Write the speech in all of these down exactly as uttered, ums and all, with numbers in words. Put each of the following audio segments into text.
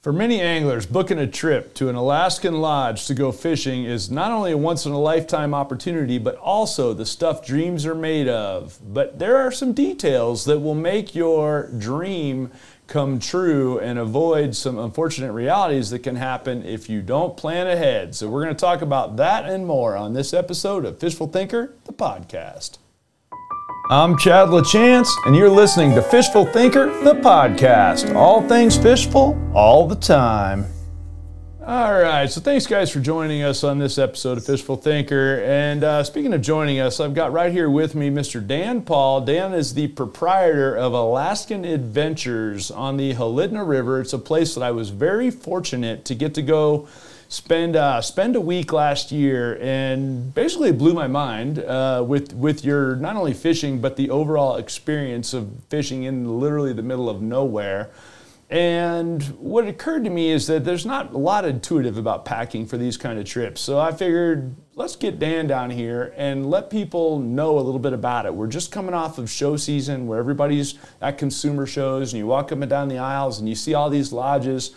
For many anglers, booking a trip to an Alaskan lodge to go fishing is not only a once-in-a-lifetime opportunity, but also the stuff dreams are made of. But there are some details that will make your dream come true and avoid some unfortunate realities that can happen if you don't plan ahead. So we're going to talk about that and more on this episode of Fishful Thinker, the podcast. I'm Chad LaChance, and you're listening to Fishful Thinker, the podcast. All things fishful, all the time. All right, so thanks, guys, for joining us on this episode of Fishful Thinker. And uh, speaking of joining us, I've got right here with me Mister Dan Paul. Dan is the proprietor of Alaskan Adventures on the Holitna River. It's a place that I was very fortunate to get to go Spend uh, spend a week last year, and basically blew my mind uh, with with your not only fishing but the overall experience of fishing in literally the middle of nowhere. And what occurred to me is that there's not a lot intuitive about packing for these kind of trips. So I figured, let's get Dan down here and let people know a little bit about it. We're just coming off of show season where everybody's at consumer shows, and you walk up and down the aisles and you see all these lodges.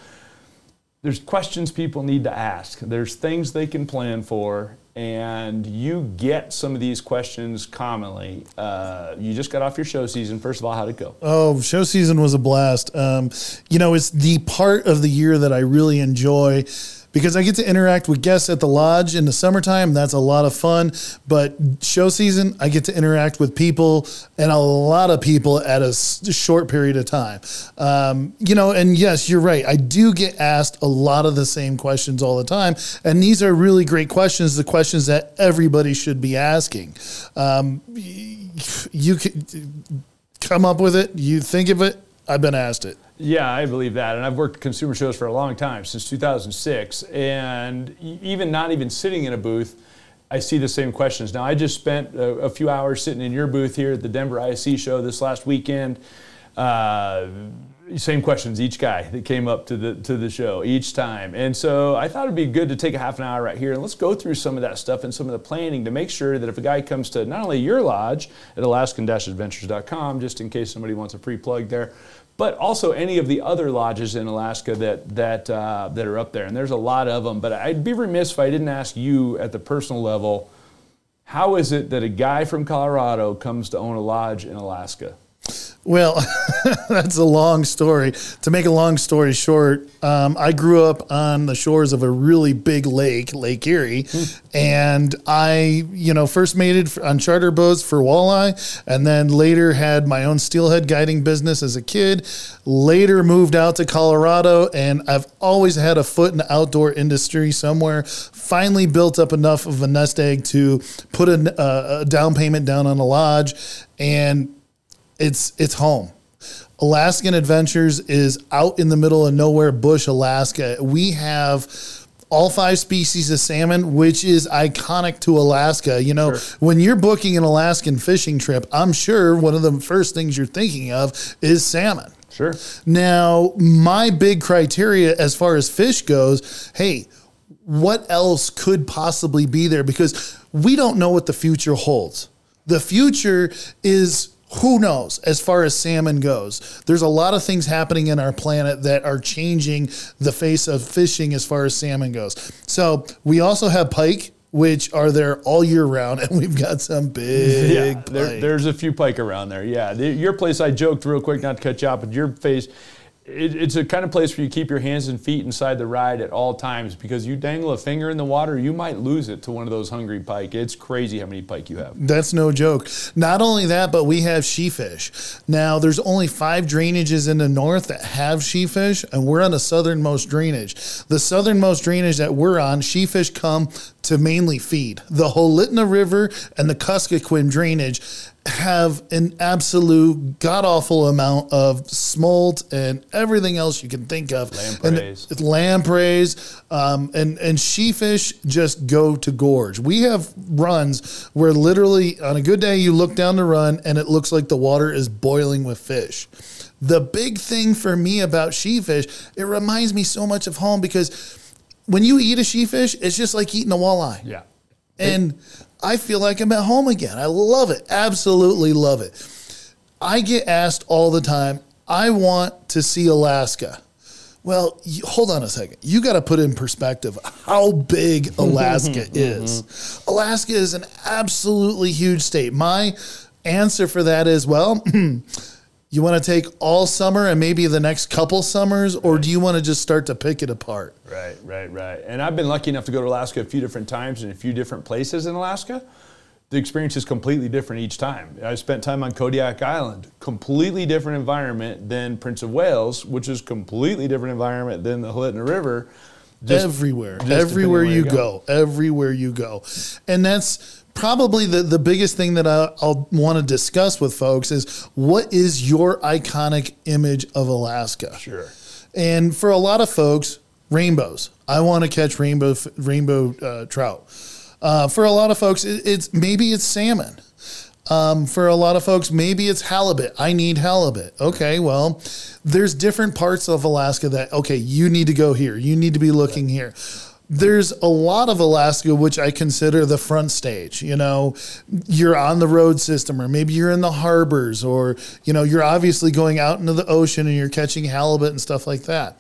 There's questions people need to ask. There's things they can plan for, and you get some of these questions commonly. Uh, you just got off your show season. First of all, how'd it go? Oh, show season was a blast. Um, you know, it's the part of the year that I really enjoy, because I get to interact with guests at the lodge in the summertime. That's a lot of fun. But show season, I get to interact with people, and a lot of people at a short period of time. Um, you know, and yes, you're right. I do get asked a lot of the same questions all the time. And these are really great questions, the questions that everybody should be asking. Um, you can come up with it. You think of it. I've been asked it. Yeah, I believe that. And I've worked consumer shows for a long time, since two thousand six. And even not even sitting in a booth, I see the same questions. Now, I just spent a, a few hours sitting in your booth here at the Denver I S C show this last weekend. Uh, same questions, each guy that came up to the to the show each time. And so I thought it'd be good to take a half an hour right here and let's go through some of that stuff and some of the planning to make sure that if a guy comes to not only your lodge at alaskan dash adventures dot com, just in case somebody wants a free plug there, but also any of the other lodges in Alaska that that uh, that are up there. And there's a lot of them. But I'd be remiss if I didn't ask you at the personal level, how is it that a guy from Colorado comes to own a lodge in Alaska? Well, that's a long story. To make a long story short, um, I grew up on the shores of a really big lake, Lake Erie, and I, you know, first mated on charter boats for walleye, and then later had my own steelhead guiding business as a kid. Later moved out to Colorado, and I've always had a foot in the outdoor industry somewhere. Finally built up enough of a nest egg to put a, a down payment down on a lodge, and It's it's home. Alaskan Adventures is out in the middle of nowhere, bush, Alaska. We have all five species of salmon, which is iconic to Alaska. You know, sure. When you're booking an Alaskan fishing trip, I'm sure one of the first things you're thinking of is salmon. Sure. Now, my big criteria as far as fish goes, hey, what else could possibly be there? Because we don't know what the future holds. The future is... who knows as far as salmon goes. There's a lot of things happening in our planet that are changing the face of fishing as far as salmon goes. So we also have pike, which are there all year round, and we've got some big yeah, pike. There, there's a few pike around there, yeah. The, your place, I joked real quick, not to cut you off, but your place, it, it's a kind of place where you keep your hands and feet inside the ride at all times, because you dangle a finger in the water, you might lose it to one of those hungry pike. It's crazy how many pike you have. That's no joke. Not only that, but we have shefish. Now, there's only five drainages in the north that have shefish, and we're on the southernmost drainage. The southernmost drainage that we're on, shefish come to mainly feed. The Holitna River and the Kuskokwim drainage have an absolute god-awful amount of smolt and everything else you can think of. Lampreys. And lampreys um, and, and shefish just go to gorge. We have runs where literally on a good day you look down the run and it looks like the water is boiling with fish. The big thing for me about shefish, it reminds me so much of home, because when you eat a shefish, it's just like eating a walleye. Yeah. And I feel like I'm at home again. I love it. Absolutely love it. I get asked all the time, I want to see Alaska. Well, you, hold on a second. You got to put in perspective how big Alaska is. Mm-hmm. Alaska is an absolutely huge state. My answer for that is, well, you want to take all summer and maybe the next couple summers, or do you want to just start to pick it apart? Right, right, right. And I've been lucky enough to go to Alaska a few different times and a few different places in Alaska. The experience is completely different each time. I spent time on Kodiak Island, completely different environment than Prince of Wales, which is completely different environment than the Holitna River. Just, everywhere, just everywhere you go. go, everywhere you go. And that's probably the, the biggest thing that I, I'll want to discuss with folks is, what is your iconic image of Alaska? Sure. And for a lot of folks, rainbows. I want to catch rainbow, rainbow uh, trout. Uh, for a lot of folks, it, it's maybe it's salmon. Um, for a lot of folks, maybe it's halibut. I need halibut. Okay, well, there's different parts of Alaska that, okay, you need to go here. You need to be looking here. There's a lot of Alaska, which I consider the front stage. You know, you're on the road system, or maybe you're in the harbors, or, you know, you're obviously going out into the ocean and you're catching halibut and stuff like that.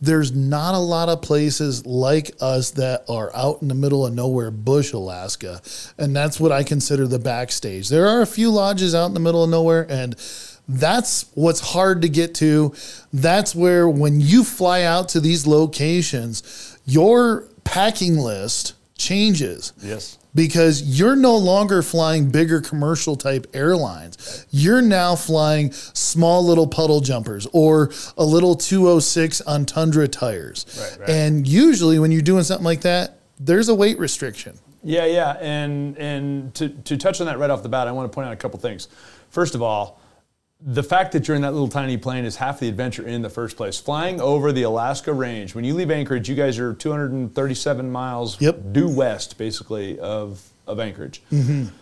There's not a lot of places like us that are out in the middle of nowhere bush, Alaska. And that's what I consider the backstage. There are a few lodges out in the middle of nowhere, and that's what's hard to get to. That's where, when you fly out to these locations, your packing list changes. Yes. Because you're no longer flying bigger commercial type airlines. You're now flying small little puddle jumpers or a little two oh six on Tundra tires. Right, right. And usually when you're doing something like that, there's a weight restriction. Yeah, yeah. And and to, to touch on that right off the bat, I want to point out a couple things. First of all, the fact that you're in that little tiny plane is half the adventure in the first place. Flying over the Alaska Range, when you leave Anchorage, you guys are two hundred thirty-seven miles yep. due west, basically, of, of Anchorage. Mm-hmm.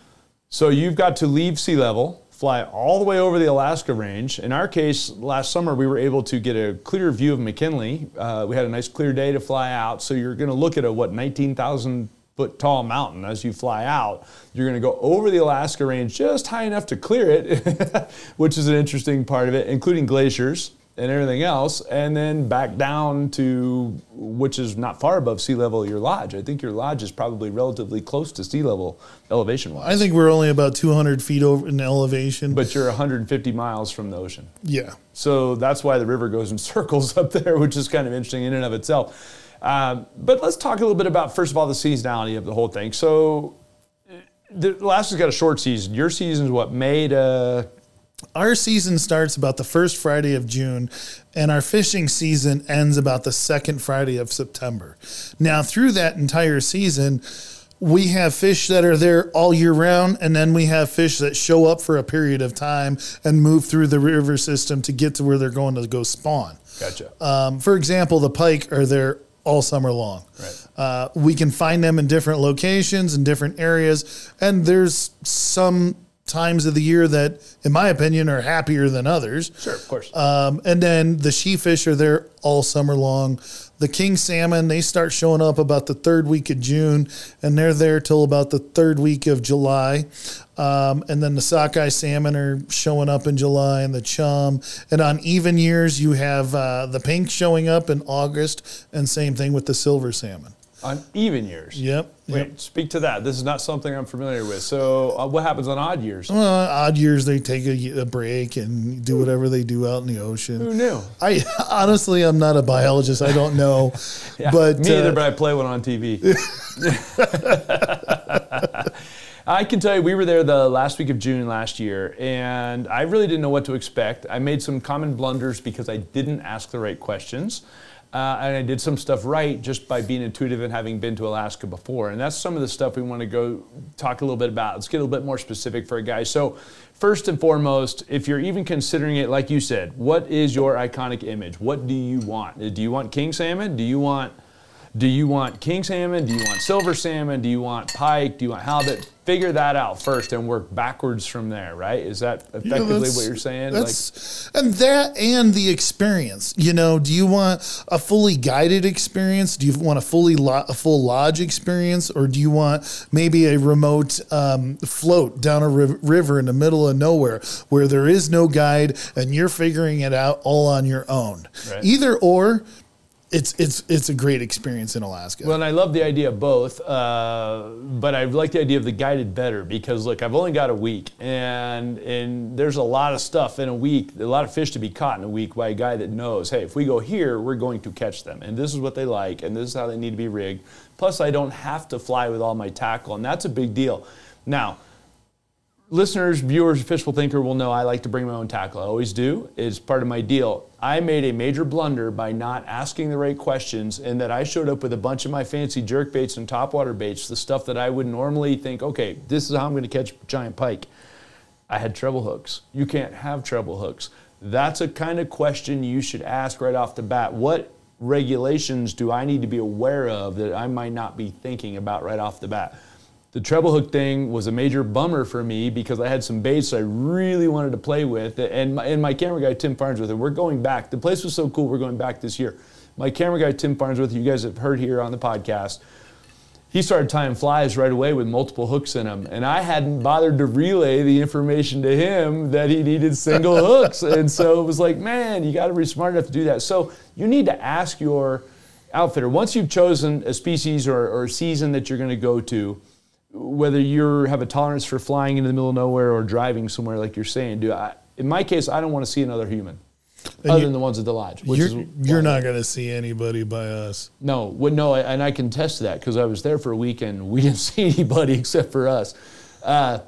So you've got to leave sea level, fly all the way over the Alaska Range. In our case, last summer, we were able to get a clear view of McKinley. Uh, we had a nice clear day to fly out, so you're going to look at a, what, nineteen thousand foot tall mountain. As you fly out, you're going to go over the Alaska Range just high enough to clear it, which is an interesting part of it, including glaciers and everything else, and then back down to, which is not far above sea level, your lodge. I think your lodge is probably relatively close to sea level elevation-wise. I think we're only about two hundred feet over in elevation. But you're one hundred fifty miles from the ocean. Yeah. So that's why the river goes in circles up there, which is kind of interesting in and of itself. Um, but let's talk a little bit about, first of all, the seasonality of the whole thing. So the, Alaska's got a short season. Your season's what, May to... Our season starts about the first Friday of June, and our fishing season ends about the second Friday of September. Now, through that entire season, we have fish that are there all year round, and then we have fish that show up for a period of time and move through the river system to get to where they're going to go spawn. Gotcha. Um, for example, the pike are there all summer long. Right. Uh, we can find them in different locations and different areas. And there's some times of the year that, in my opinion, are happier than others. Sure, of course. Um, and then the she fish are there all summer long. The king salmon, they start showing up about the third week of June, and they're there till about the third week of July. Um, and then the sockeye salmon are showing up in July, and the chum. And on even years, you have uh, the pink showing up in August, and same thing with the silver salmon. On even years? Yep. Wait, yep. Speak to that. This is not something I'm familiar with. So uh, what happens on odd years? Well, odd years, they take a, a break and do whatever they do out in the ocean. Who knew? I honestly, I'm not a biologist. I don't know. yeah, but me uh, either, but I play one on T V. I can tell you, we were there the last week of June last year, and I really didn't know what to expect. I made some common blunders because I didn't ask the right questions. Uh, and I did some stuff right just by being intuitive and having been to Alaska before. And that's some of the stuff we want to go talk a little bit about. Let's get a little bit more specific for a guy. So first and foremost, if you're even considering it, like you said, what is your iconic image? What do you want? Do you want king salmon? Do you want, do you want king salmon? Do you want silver salmon? Do you want pike? Do you want halibut? figure that out first and work backwards from there, right? Is that effectively yeah, what you're saying? That's, like, and that and the experience, you know, do you want a fully guided experience? Do you want a fully lo- a full lodge experience? Or do you want maybe a remote um, float down a ri- river in the middle of nowhere where there is no guide and you're figuring it out all on your own? Right. Either or. It's it's it's a great experience in Alaska. Well, and I love the idea of both, uh, but I like the idea of the guided better because, look, I've only got a week, and and there's a lot of stuff in a week, a lot of fish to be caught in a week by a guy that knows, hey, if we go here, we're going to catch them, and this is what they like, and this is how they need to be rigged. Plus, I don't have to fly with all my tackle, and that's a big deal. Now, listeners, viewers, Fishful Thinker will know I like to bring my own tackle. I always do. It's part of my deal. I made a major blunder by not asking the right questions, and that I showed up with a bunch of my fancy jerk baits and topwater baits, the stuff that I would normally think, okay, this is how I'm going to catch giant pike. I had treble hooks. You can't have treble hooks. That's a kind of question you should ask right off the bat. What regulations do I need to be aware of that I might not be thinking about right off the bat? The treble hook thing was a major bummer for me because I had some baits I really wanted to play with. And my, and my camera guy, Tim Farnsworth, and we're going back. The place was so cool, we're going back this year. My camera guy, Tim Farnsworth, you guys have heard here on the podcast, he started tying flies right away with multiple hooks in them. And I hadn't bothered to relay the information to him that he needed single hooks. And so it was like, man, you got to be smart enough to do that. So you need to ask your outfitter. Once you've chosen a species or, or a season that you're going to go to, whether you have a tolerance for flying into the middle of nowhere or driving somewhere like you're saying, do I, in my case, I don't want to see another human and other you, than the ones at the lodge. Which you're is you're not going to see anybody by us. No, well, no, and I can attest to that because I was there for a week and we didn't see anybody except for us. Uh,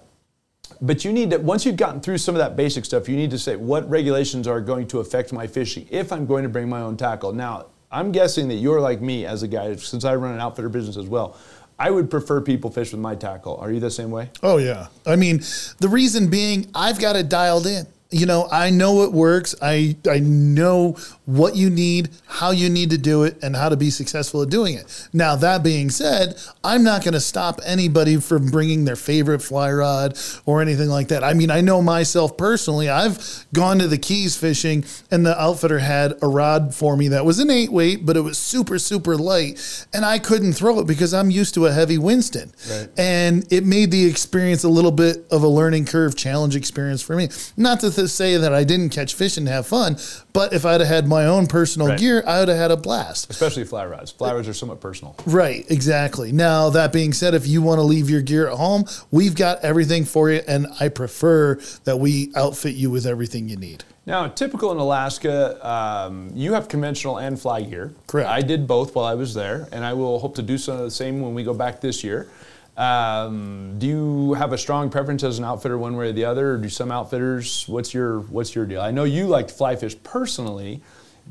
but you need to, once you've gotten through some of that basic stuff, you need to say what regulations are going to affect my fishing if I'm going to bring my own tackle. Now, I'm guessing that you're like me as a guy, since I run an outfitter business as well. I would prefer people fish with my tackle. Are you the same way? Oh, yeah. I mean, the reason being, I've got it dialed in. You know, I know it works. I I know what you need, how you need to do it, and how to be successful at doing it. Now, that being said, I'm not going to stop anybody from bringing their favorite fly rod or anything like that. I mean, I know myself personally. I've gone to the Keys fishing, and the outfitter had a rod for me that was an eight-weight, but it was super, super light, and I couldn't throw it because I'm used to a heavy Winston. Right. And it made the experience a little bit of a learning curve challenge experience for me. Not to th- say that I didn't catch fish and have fun, but if I'd have had my own personal right. gear, I would have had a blast. Especially fly rods. Fly rods are somewhat personal. Right, exactly. Now, that being said, if you want to leave your gear at home, we've got everything for you, and I prefer that we outfit you with everything you need. Now, typical in Alaska, um, you have conventional and fly gear. Correct. I did both while I was there, and I will hope to do some of the same when we go back this year. Um, do you have a strong preference as an outfitter one way or the other, or do some outfitters, what's your what's your deal? I know you like to fly fish personally,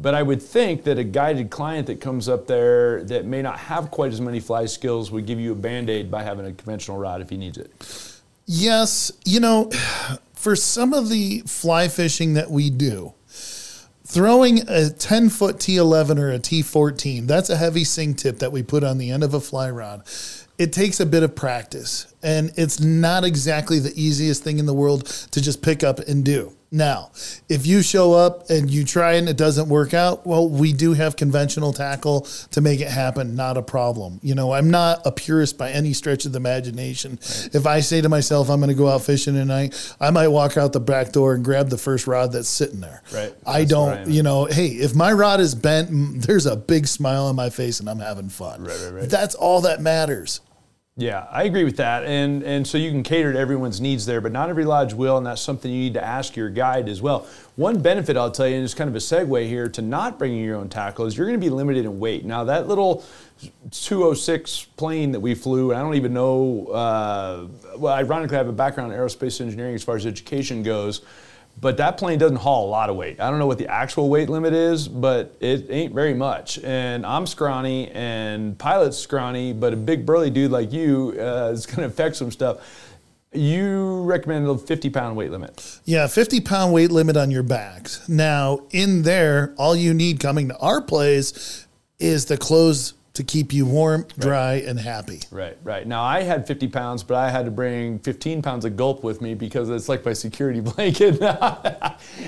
but I would think that a guided client that comes up there that may not have quite as many fly skills would give you a Band-Aid by having a conventional rod if he needs it. Yes, you know, for some of the fly fishing that we do, throwing a ten-foot T eleven or a T fourteen, that's a heavy sing tip that we put on the end of a fly rod. It takes a bit of practice, and it's not exactly the easiest thing in the world to just pick up and do. Now, if you show up and you try and it doesn't work out, well, we do have conventional tackle to make it happen, not a problem. You know, I'm not a purist by any stretch of the imagination. Right. If I say to myself, I'm going to go out fishing tonight, I might walk out the back door and grab the first rod that's sitting there. Right. I don't, you know, hey, if my rod is bent, there's a big smile on my face and I'm having fun. Right, right, right. That's all that matters. Yeah, I agree with that, and and so you can cater to everyone's needs there, but not every lodge will, and that's something you need to ask your guide as well. One benefit I'll tell you, and it's kind of a segue here to not bringing your own tackle, is you're going to be limited in weight. Now, that little two oh six plane that we flew, and I don't even know, uh, well, ironically, I have a background in aerospace engineering as far as education goes, but that plane doesn't haul a lot of weight. I don't know what the actual weight limit is, but it ain't very much. And I'm scrawny, and pilot's scrawny, but a big burly dude like you uh, is going to affect some stuff. You recommend a fifty-pound weight limit. Yeah, fifty-pound weight limit on your backs. Now, in there, all you need coming to our place is the closed to keep you warm, dry, right. and happy. Right, right. Now, I had fifty pounds, but I had to bring fifteen pounds of gulp with me because it's like my security blanket.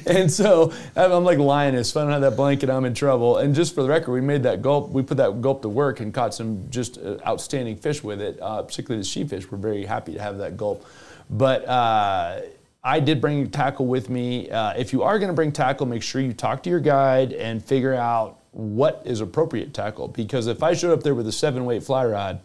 And so I'm like Lioness. If I don't have that blanket, I'm in trouble. And just for the record, we made that gulp. We put that gulp to work and caught some just outstanding fish with it, uh, particularly the she fish. We're very happy to have that gulp. But uh, I did bring tackle with me. Uh, if you are going to bring tackle, make sure you talk to your guide and figure out what is appropriate tackle, because if I showed up there with a seven weight fly rod,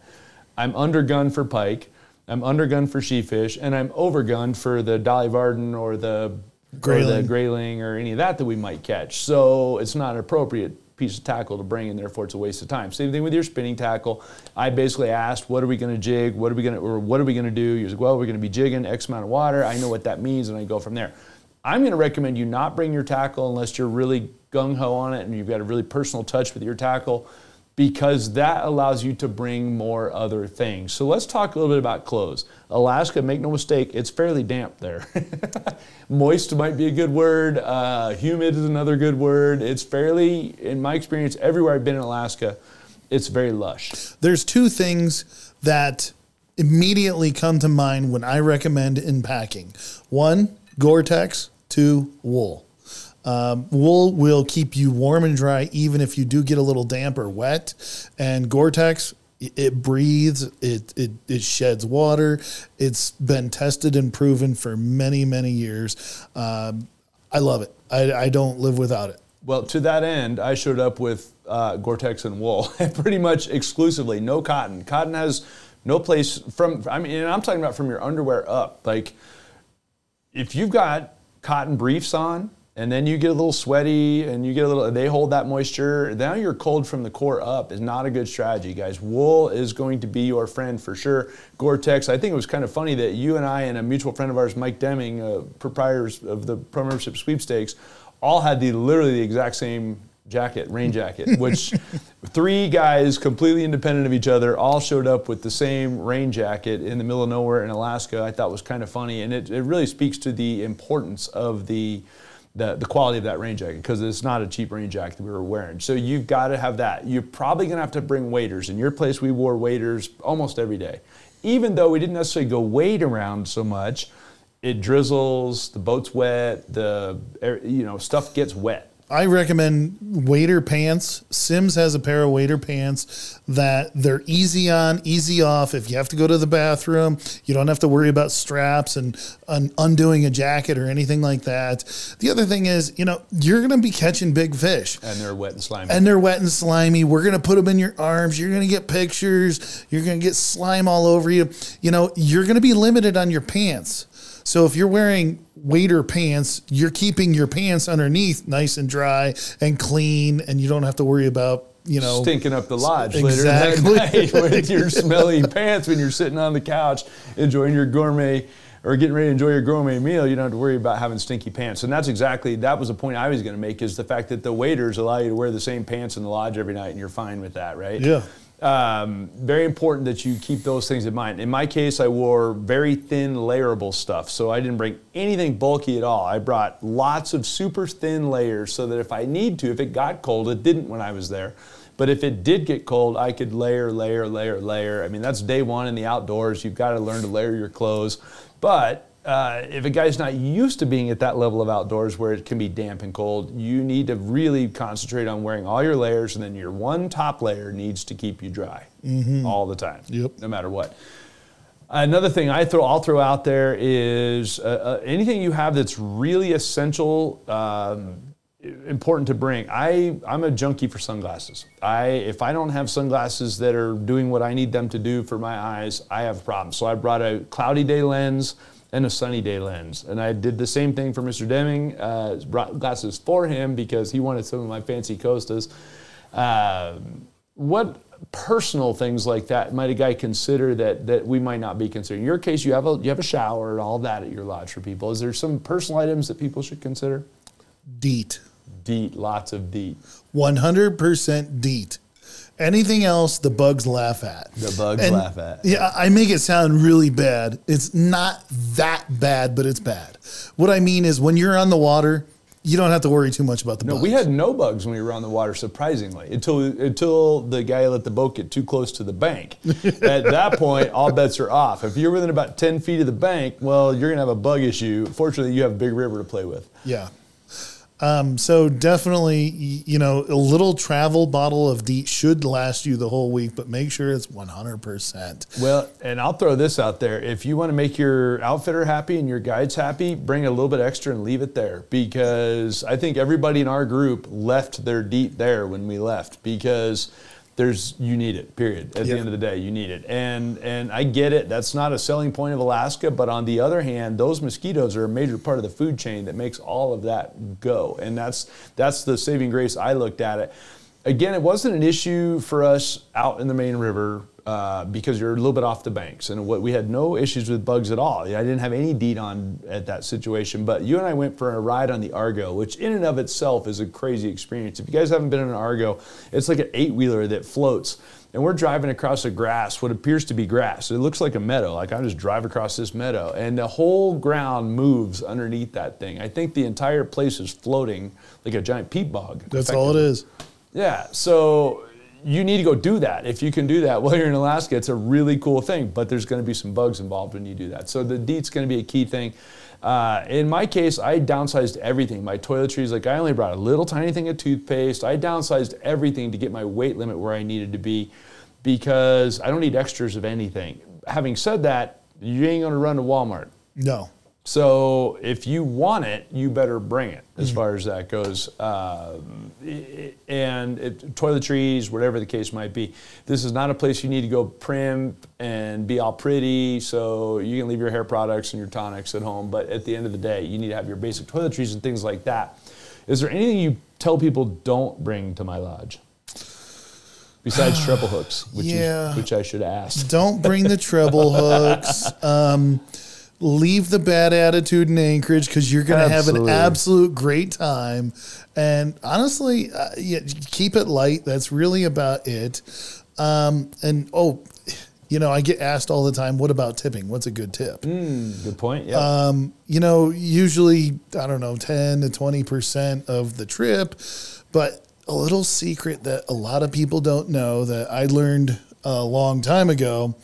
I'm undergunned for pike, I'm undergunned for she fish, and I'm overgunned for the Dolly Varden or the grayling or, the grayling or any of that that we might catch. So it's not an appropriate piece of tackle to bring, and therefore it's a waste of time. Same thing with your spinning tackle. I basically asked, what are we going to jig? What are we going to, or what are we going to do? You're like, well, we're going to be jigging X amount of water. I know what that means, and I go from there. I'm going to recommend you not bring your tackle unless you're really gung-ho on it and you've got a really personal touch with your tackle, because that allows you to bring more other things. So let's talk a little bit about clothes. Alaska, make no mistake, it's fairly damp there. Moist might be a good word. Uh, humid is another good word. It's fairly, in my experience, everywhere I've been in Alaska, it's very lush. There's two things that immediately come to mind when I recommend in packing. One, Gore-Tex. Two, wool. Um, wool will keep you warm and dry even if you do get a little damp or wet. And Gore-Tex, it breathes, it, it it sheds water. It's been tested and proven for many, many years. Um, I love it. I, I don't live without it. Well, to that end, I showed up with uh, Gore-Tex and wool pretty much exclusively. No cotton. Cotton has no place from, I mean, and I'm talking about from your underwear up. Like, if you've got cotton briefs on, and then you get a little sweaty and you get a little, they hold that moisture. Now you're cold from the core up is not a good strategy, guys. Wool is going to be your friend for sure. Gore-Tex, I think it was kind of funny that you and I and a mutual friend of ours, Mike Deming, uh, proprietors of the Pro Membership Sweepstakes, all had the literally the exact same jacket, rain jacket, which three guys completely independent of each other all showed up with the same rain jacket in the middle of nowhere in Alaska. I thought was kind of funny. And it, it really speaks to the importance of the The, the quality of that rain jacket, because it's not a cheap rain jacket that we were wearing. So you've got to have that. You're probably going to have to bring waders. In your place, we wore waders almost every day. Even though we didn't necessarily go wade around so much, it drizzles, the boat's wet, the, you know, stuff gets wet. I recommend wader pants. Sims has a pair of wader pants that they're easy on, easy off. If you have to go to the bathroom, you don't have to worry about straps and un- undoing a jacket or anything like that. The other thing is, you know, you're going to be catching big fish. And they're wet and slimy. And they're wet and slimy. We're going to put them in your arms. You're going to get pictures. You're going to get slime all over you. You know, you're going to be limited on your pants. So if you're wearing wader pants, you're keeping your pants underneath nice and dry and clean, and you don't have to worry about, you know, stinking up the lodge exactly. later that night with your smelly pants when you're sitting on the couch enjoying your gourmet or getting ready to enjoy your gourmet meal. You don't have to worry about having stinky pants. And that's exactly, that was the point I was going to make, is the fact that the waders allow you to wear the same pants in the lodge every night, and you're fine with that, right? Yeah. Um, very important that you keep those things in mind. In my case, I wore very thin layerable stuff, so I didn't bring anything bulky at all. I brought lots of super thin layers so that if I need to, if it got cold, it didn't when I was there, but if it did get cold, I could layer, layer, layer, layer. I mean, that's day one in the outdoors. You've got to learn to layer your clothes. But uh, if a guy's not used to being at that level of outdoors where it can be damp and cold, you need to really concentrate on wearing all your layers, and then your one top layer needs to keep you dry mm-hmm. all the time, yep. no matter what. Another thing I throw, I'll throw out there is uh, uh, anything you have that's really essential, um, important to bring. I, I'm a junkie for sunglasses. I If I don't have sunglasses that are doing what I need them to do for my eyes, I have problems. So I brought a cloudy day lens and a sunny day lens. And I did the same thing for Mister Deming, uh, brought glasses for him because he wanted some of my fancy Costas. Uh, what personal things like that might a guy consider that that we might not be considering? In your case, you have a you have a shower and all that at your lodge for people. Is there some personal items that people should consider? DEET. DEET, lots of DEET. one hundred percent DEET. Anything else, the bugs laugh at. The bugs and, laugh at. Yeah, I make it sound really bad. It's not that bad, but it's bad. What I mean is when you're on the water, you don't have to worry too much about the no, bugs. No, we had no bugs when we were on the water, surprisingly, until until the guy let the boat get too close to the bank. At that point, all bets are off. If you're within about ten feet of the bank, well, you're going to have a bug issue. Fortunately, you have a big river to play with. Yeah. Um, so definitely, you know, a little travel bottle of DEET should last you the whole week, but make sure it's one hundred percent. Well, and I'll throw this out there. If you want to make your outfitter happy and your guides happy, bring a little bit extra and leave it there, because I think everybody in our group left their DEET there when we left, because there's, you need it, period. At yeah. the end of the day, you need it. And and I get it. That's not a selling point of Alaska. But on the other hand, those mosquitoes are a major part of the food chain that makes all of that go. And that's that's the saving grace I looked at it. Again, it wasn't an issue for us out in the main river uh, because you're a little bit off the banks. And what, we had no issues with bugs at all. I didn't have any DEET on at that situation. But you and I went for a ride on the Argo, which in and of itself is a crazy experience. If you guys haven't been in an Argo, it's like an eight-wheeler that floats. And we're driving across a grass, what appears to be grass. It looks like a meadow. Like, I just drive across this meadow. And the whole ground moves underneath that thing. I think the entire place is floating like a giant peat bog. That's all it is. Yeah, so you need to go do that. If you can do that while you're in Alaska, it's a really cool thing, but there's going to be some bugs involved when you do that. So the DEET's going to be a key thing. Uh, in my case, I downsized everything. My toiletries, like I only brought a little tiny thing of toothpaste. I downsized everything to get my weight limit where I needed to be, because I don't need extras of anything. Having said that, you ain't going to run to Walmart. No. So if you want it, you better bring it, as mm-hmm. far as that goes. Um, and it, toiletries, whatever the case might be. This is not a place you need to go primp and be all pretty, so you can leave your hair products and your tonics at home. But at the end of the day, you need to have your basic toiletries and things like that. Is there anything you tell people don't bring to my lodge? Besides treble hooks, which, yeah. is, which I should ask. Don't bring the treble hooks. Um Leave the bad attitude in Anchorage, because you're going to have an absolute great time. And honestly, uh, yeah, keep it light. That's really about it. Um, and, oh, you know, I get asked all the time, what about tipping? What's a good tip? Mm, good point, yeah. Um, you know, usually, I don't know, ten to twenty percent of the trip. But a little secret that a lot of people don't know that I learned a long time ago,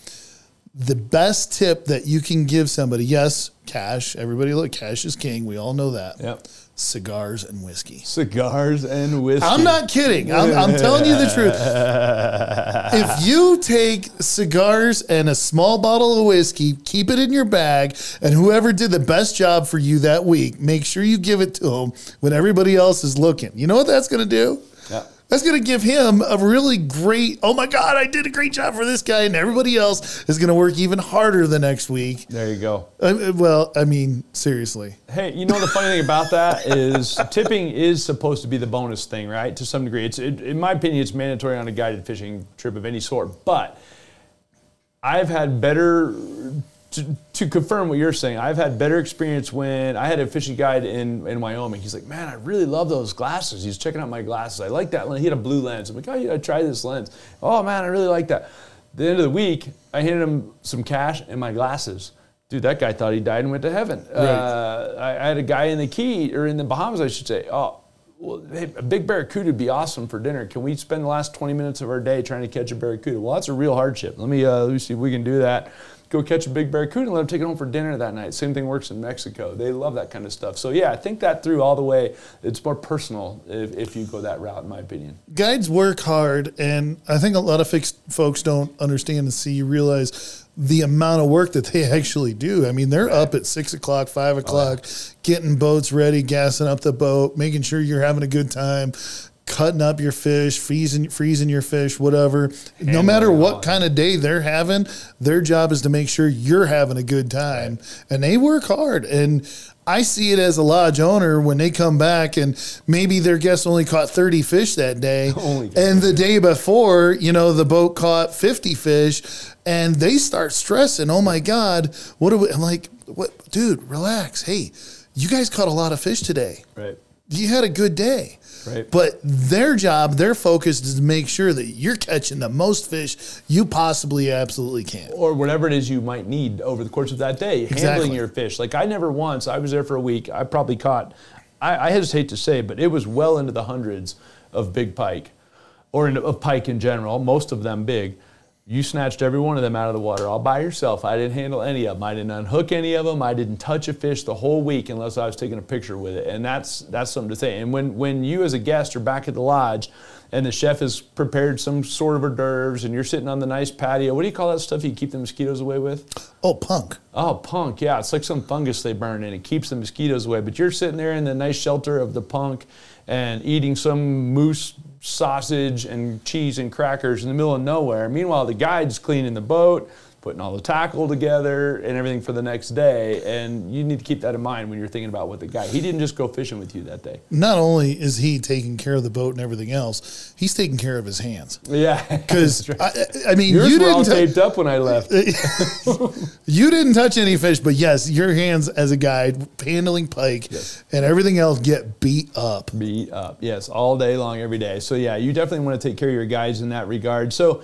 the best tip that you can give somebody, yes, cash. Everybody, look, cash is king. We all know that. Yep. Cigars and whiskey. Cigars and whiskey. I'm not kidding. I'm, I'm telling you the truth. If you take cigars and a small bottle of whiskey, keep it in your bag, and whoever did the best job for you that week, make sure you give it to them when everybody else is looking. You know what that's going to do? Yep. That's going to give him a really great, oh, my God, I did a great job for this guy, and everybody else is going to work even harder the next week. There you go. I, well, I mean, seriously. Hey, you know, the funny thing about that is tipping is supposed to be the bonus thing, right, to some degree. It's, it, in my opinion, it's mandatory on a guided fishing trip of any sort, but I've had better... To, to confirm what you're saying, I've had better experience when I had a fishing guide in, in Wyoming. He's like, man, I really love those glasses. He's checking out my glasses. I like that lens. He had a blue lens. I'm like, oh, you gotta try this lens. Oh, man, I really like that. At the end of the week, I handed him some cash and my glasses. Dude, that guy thought he died and went to heaven. Right. Uh, I, I had a guy in the Key, or in the Bahamas, I should say. Oh, well, hey, a big barracuda would be awesome for dinner. Can we spend the last twenty minutes of our day trying to catch a barracuda? Well, that's a real hardship. Let me, uh, let me see if we can do that. Go catch a big barracuda and let them take it home for dinner that night. Same thing works in Mexico. They love that kind of stuff. So, yeah, I think that through all the way. It's more personal if, if you go that route, in my opinion. Guides work hard, and I think a lot of fixed folks don't understand and see, realize the amount of work that they actually do. I mean, they're right. up at six o'clock, five o'clock, oh, yeah. getting boats ready, gassing up the boat, making sure you're having a good time, cutting up your fish, freezing freezing your fish, whatever. Handling no matter what kind of day they're having, their job is to make sure you're having a good time. Right. And they work hard. And I see it as a lodge owner when they come back and maybe their guests only caught thirty fish that day. And the day before, you know, the boat caught fifty fish and they start stressing. Oh, my God. What do we? I'm like, what, dude, relax. Hey, you guys caught a lot of fish today. Right. You had a good day. Right. But their job, their focus is to make sure that you're catching the most fish you possibly absolutely can. Or whatever it is you might need over the course of that day, exactly. handling your fish. Like I never once, I was there for a week, I probably caught, I, I hesitate to say, but it was well into the hundreds of big pike, or in, of pike in general, most of them big. You snatched every one of them out of the water all by yourself. I didn't handle any of them. I didn't unhook any of them. I didn't touch a fish the whole week unless I was taking a picture with it. And that's that's something to say. And when, when you as a guest are back at the lodge and the chef has prepared some sort of hors d'oeuvres and you're sitting on the nice patio, what do you call that stuff you keep the mosquitoes away with? Oh, punk. Oh, punk, yeah. It's like some fungus they burn and it keeps the mosquitoes away. But you're sitting there in the nice shelter of the punk and eating some moose sausage and cheese and crackers in the middle of nowhere. Meanwhile, the guide's cleaning the boat, putting all the tackle together and everything for the next day. And you need to keep that in mind when you're thinking about what the guy, he didn't just go fishing with you that day. Not only is he taking care of the boat and everything else, he's taking care of his hands. Yeah. Because, right. I, I mean, yours you were didn't all t- taped up when I left. You didn't touch any fish, but yes, your hands as a guide, handling pike yes. and everything else get beat up. Beat up, yes, all day long, every day. So, yeah, you definitely want to take care of your guides in that regard. So,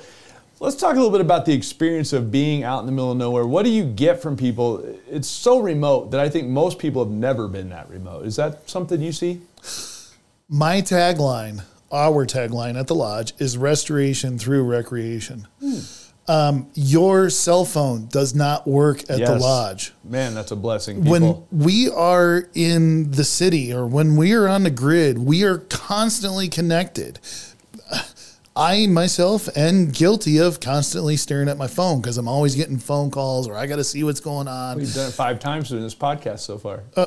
let's talk a little bit about the experience of being out in the middle of nowhere. What do you get from people? It's so remote that I think most people have never been that remote. Is that something you see? My tagline, our tagline at the lodge, is restoration through recreation. Hmm. Um, your cell phone does not work at yes. the lodge. Man, that's a blessing, people. When we are in the city or when we are on the grid, we are constantly connected. I, myself, am guilty of constantly staring at my phone because I'm always getting phone calls or I got to see what's going on. We've done it five times in this podcast so far. Uh,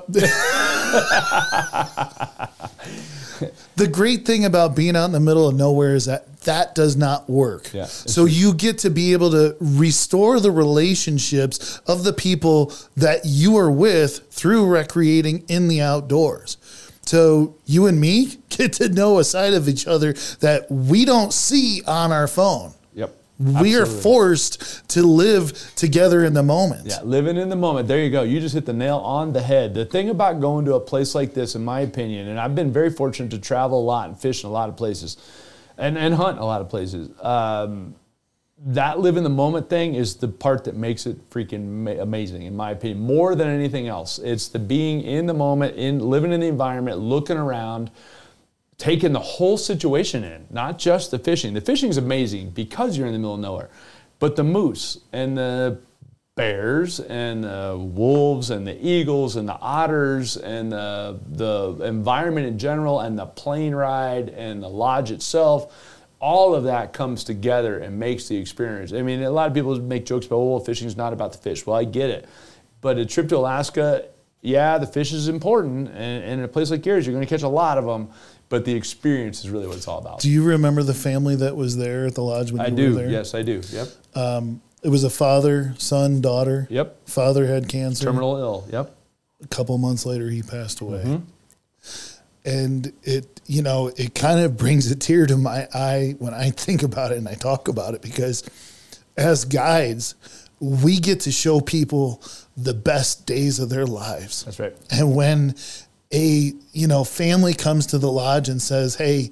the great thing about being out in the middle of nowhere is that that does not work. Yeah, so true. You get to be able to restore the relationships of the people that you are with through recreating in the outdoors. So you and me get to know a side of each other that we don't see on our phone. Yep. We absolutely. Are forced to live together in the moment. Yeah, living in the moment. There you go. You just hit the nail on the head. The thing about going to a place like this, in my opinion, and I've been very fortunate to travel a lot and fish in a lot of places and, and hunt in a lot of places. Um, that live in the moment thing is the part that makes it freaking ma- amazing, in my opinion, more than anything else. It's the being in the moment, in living in the environment, looking around, taking the whole situation in, not just the fishing. The fishing's amazing because you're in the middle of nowhere, but the moose and the bears and the wolves and the eagles and the otters and the, the environment in general and the plane ride and the lodge itself, all of that comes together and makes the experience. I mean, a lot of people make jokes about, oh, well, fishing's not about the fish. Well, I get it. But a trip to Alaska, yeah, the fish is important. And, and in a place like yours, you're going to catch a lot of them. But the experience is really what it's all about. Do you remember the family that was there at the lodge when I you do. were there? I do. Yes, I do. Yep. Um, it was a father, son, daughter. Yep. Father had cancer. Terminal ill. Yep. A couple months later, he passed away. Mm-hmm. And it, you know, it kind of brings a tear to my eye when I think about it and I talk about it, because as guides, we get to show people the best days of their lives. That's right. And when a, you know, family comes to the lodge and says, hey,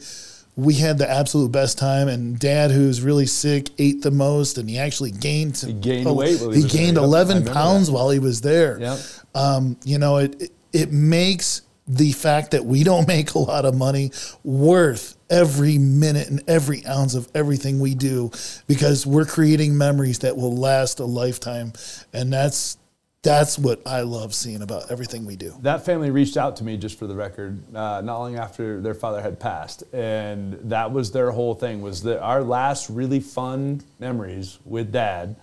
we had the absolute best time, and Dad, who's really sick, ate the most, and he actually gained some, he gained oh, weight. He gained there. eleven pounds that. While he was there. Yep. Um, you know, it it, it makes the fact that we don't make a lot of money worth every minute and every ounce of everything we do, because we're creating memories that will last a lifetime. And that's that's what I love seeing about everything we do. That family reached out to me, just for the record, uh, not long after their father had passed. And that was their whole thing, was that our last really fun memories with Dad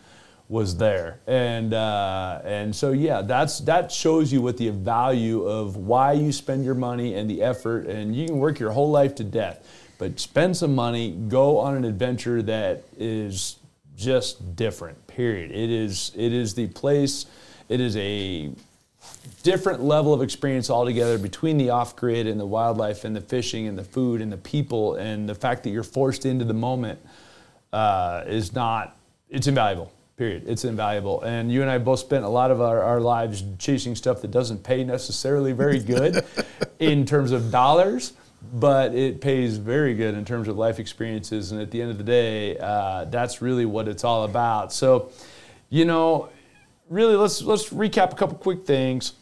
was there. And uh, and so, yeah, that's that shows you what the value of why you spend your money and the effort, and you can work your whole life to death, but spend some money, go on an adventure that is just different, period. It is, it is the place, it is a different level of experience altogether between the off-grid and the wildlife and the fishing and the food and the people and the fact that you're forced into the moment uh, is not, it's invaluable. Period. It's invaluable. And you and I both spent a lot of our, our lives chasing stuff that doesn't pay necessarily very good in terms of dollars, but it pays very good in terms of life experiences. And at the end of the day, uh, that's really what it's all about. So, you know, really, let's let's recap a couple quick things.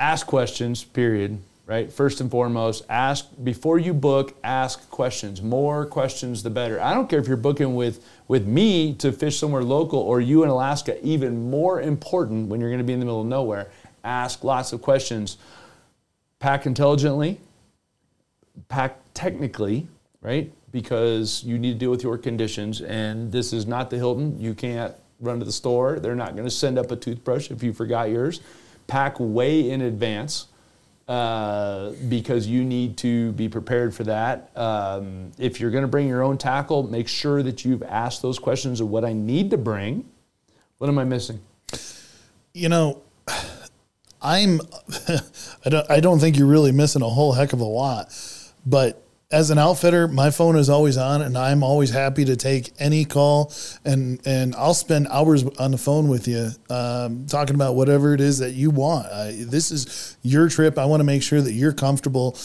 Ask questions, period. right? First and foremost, ask, before you book, ask questions. More questions, the better. I don't care if you're booking with, with me to fish somewhere local or you in Alaska, even more important when you're gonna be in the middle of nowhere, ask lots of questions. Pack intelligently, pack technically, right? Because you need to deal with your conditions, and this is not the Hilton. You can't run to the store. They're not gonna send up a toothbrush if you forgot yours. Pack way in advance. Uh, because you need to be prepared for that. Um, if you're going to bring your own tackle, make sure that you've asked those questions of what I need to bring. What am I missing? You know, I'm, I don't, I don't think you're really missing a whole heck of a lot, but as an outfitter, my phone is always on and I'm always happy to take any call, and, and I'll spend hours on the phone with you um, talking about whatever it is that you want. Uh, this is your trip. I want to make sure that you're comfortable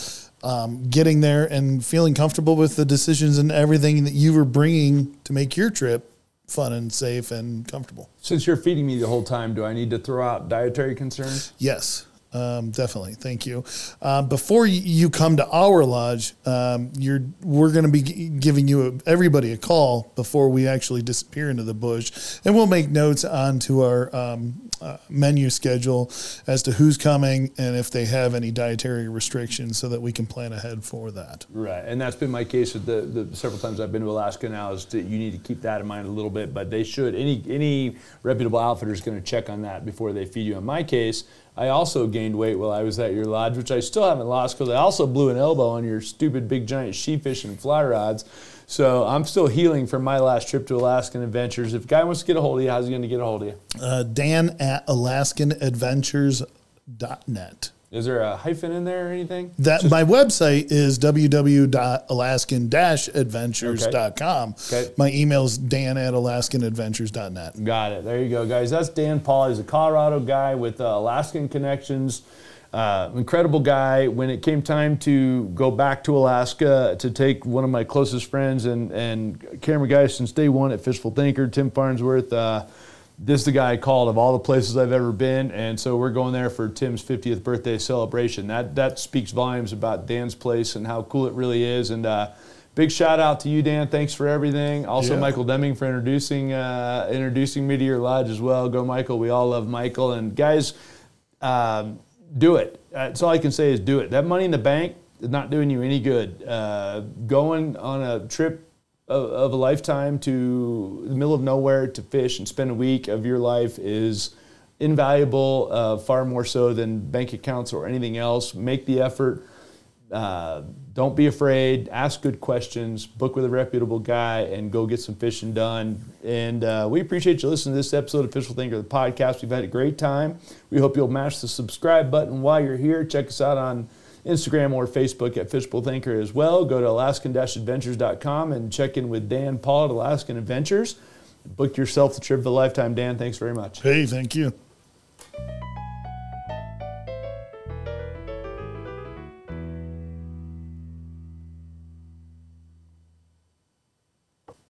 um, getting there and feeling comfortable with the decisions and everything that you were bringing to make your trip fun and safe and comfortable. Since you're feeding me the whole time, do I need to throw out dietary concerns? Yes. Um, definitely. Thank you. Uh, before you come to our lodge, um, you're, we're going to be g- giving you a, everybody a call before we actually disappear into the bush. And we'll make notes onto our um, uh, menu schedule as to who's coming and if they have any dietary restrictions so that we can plan ahead for that. Right. And that's been my case with the, the several times I've been to Alaska now, is that you need to keep that in mind a little bit, but they should, any, any reputable outfitter is going to check on that before they feed you. In my case, I also gained weight while I was at your lodge, which I still haven't lost because I also blew an elbow on your stupid big giant sheepfish and fly rods. So I'm still healing from my last trip to Alaskan Adventures. If a guy wants to get a hold of you, how's he going to get a hold of you? Uh, Dan at alaskan adventures dot net. Is there a hyphen in there or anything? That just, my website is w w w dot alaskan dash adventures dot com. Okay. Okay. My email is dan at alaskan adventures dot net. Got it. There you go, guys. That's Dan Paul. He's a Colorado guy with uh, Alaskan connections. Uh, incredible guy. When it came time to go back to Alaska to take one of my closest friends and, and camera guys since day one at Fishful Thinker, Tim Farnsworth, uh, this is the guy I called of all the places I've ever been, and so we're going there for Tim's fiftieth birthday celebration. That that speaks volumes about Dan's place and how cool it really is. And uh, big shout out to you, Dan. Thanks for everything. Also, yeah. Michael Deming for introducing uh, introducing me to your lodge as well. Go, Michael. We all love Michael. And guys, um, do it. That's all I can say is do it. That money in the bank is not doing you any good. Uh, going on a trip of a lifetime to the middle of nowhere to fish and spend a week of your life is invaluable, uh, far more so than bank accounts or anything else. Make the effort. Uh, don't be afraid. Ask good questions. Book with a reputable guy and go get some fishing done. And uh, we appreciate you listening to this episode of Fishful Thinker, the podcast. We've had a great time. We hope you'll mash the subscribe button while you're here. Check us out on Instagram or Facebook at Fishful Thinker as well. Go to alaskan dash adventures dot com and check in with Dan Paul at Alaskan Adventures. Book yourself the trip of a lifetime, Dan. Thanks very much. Hey, thank you.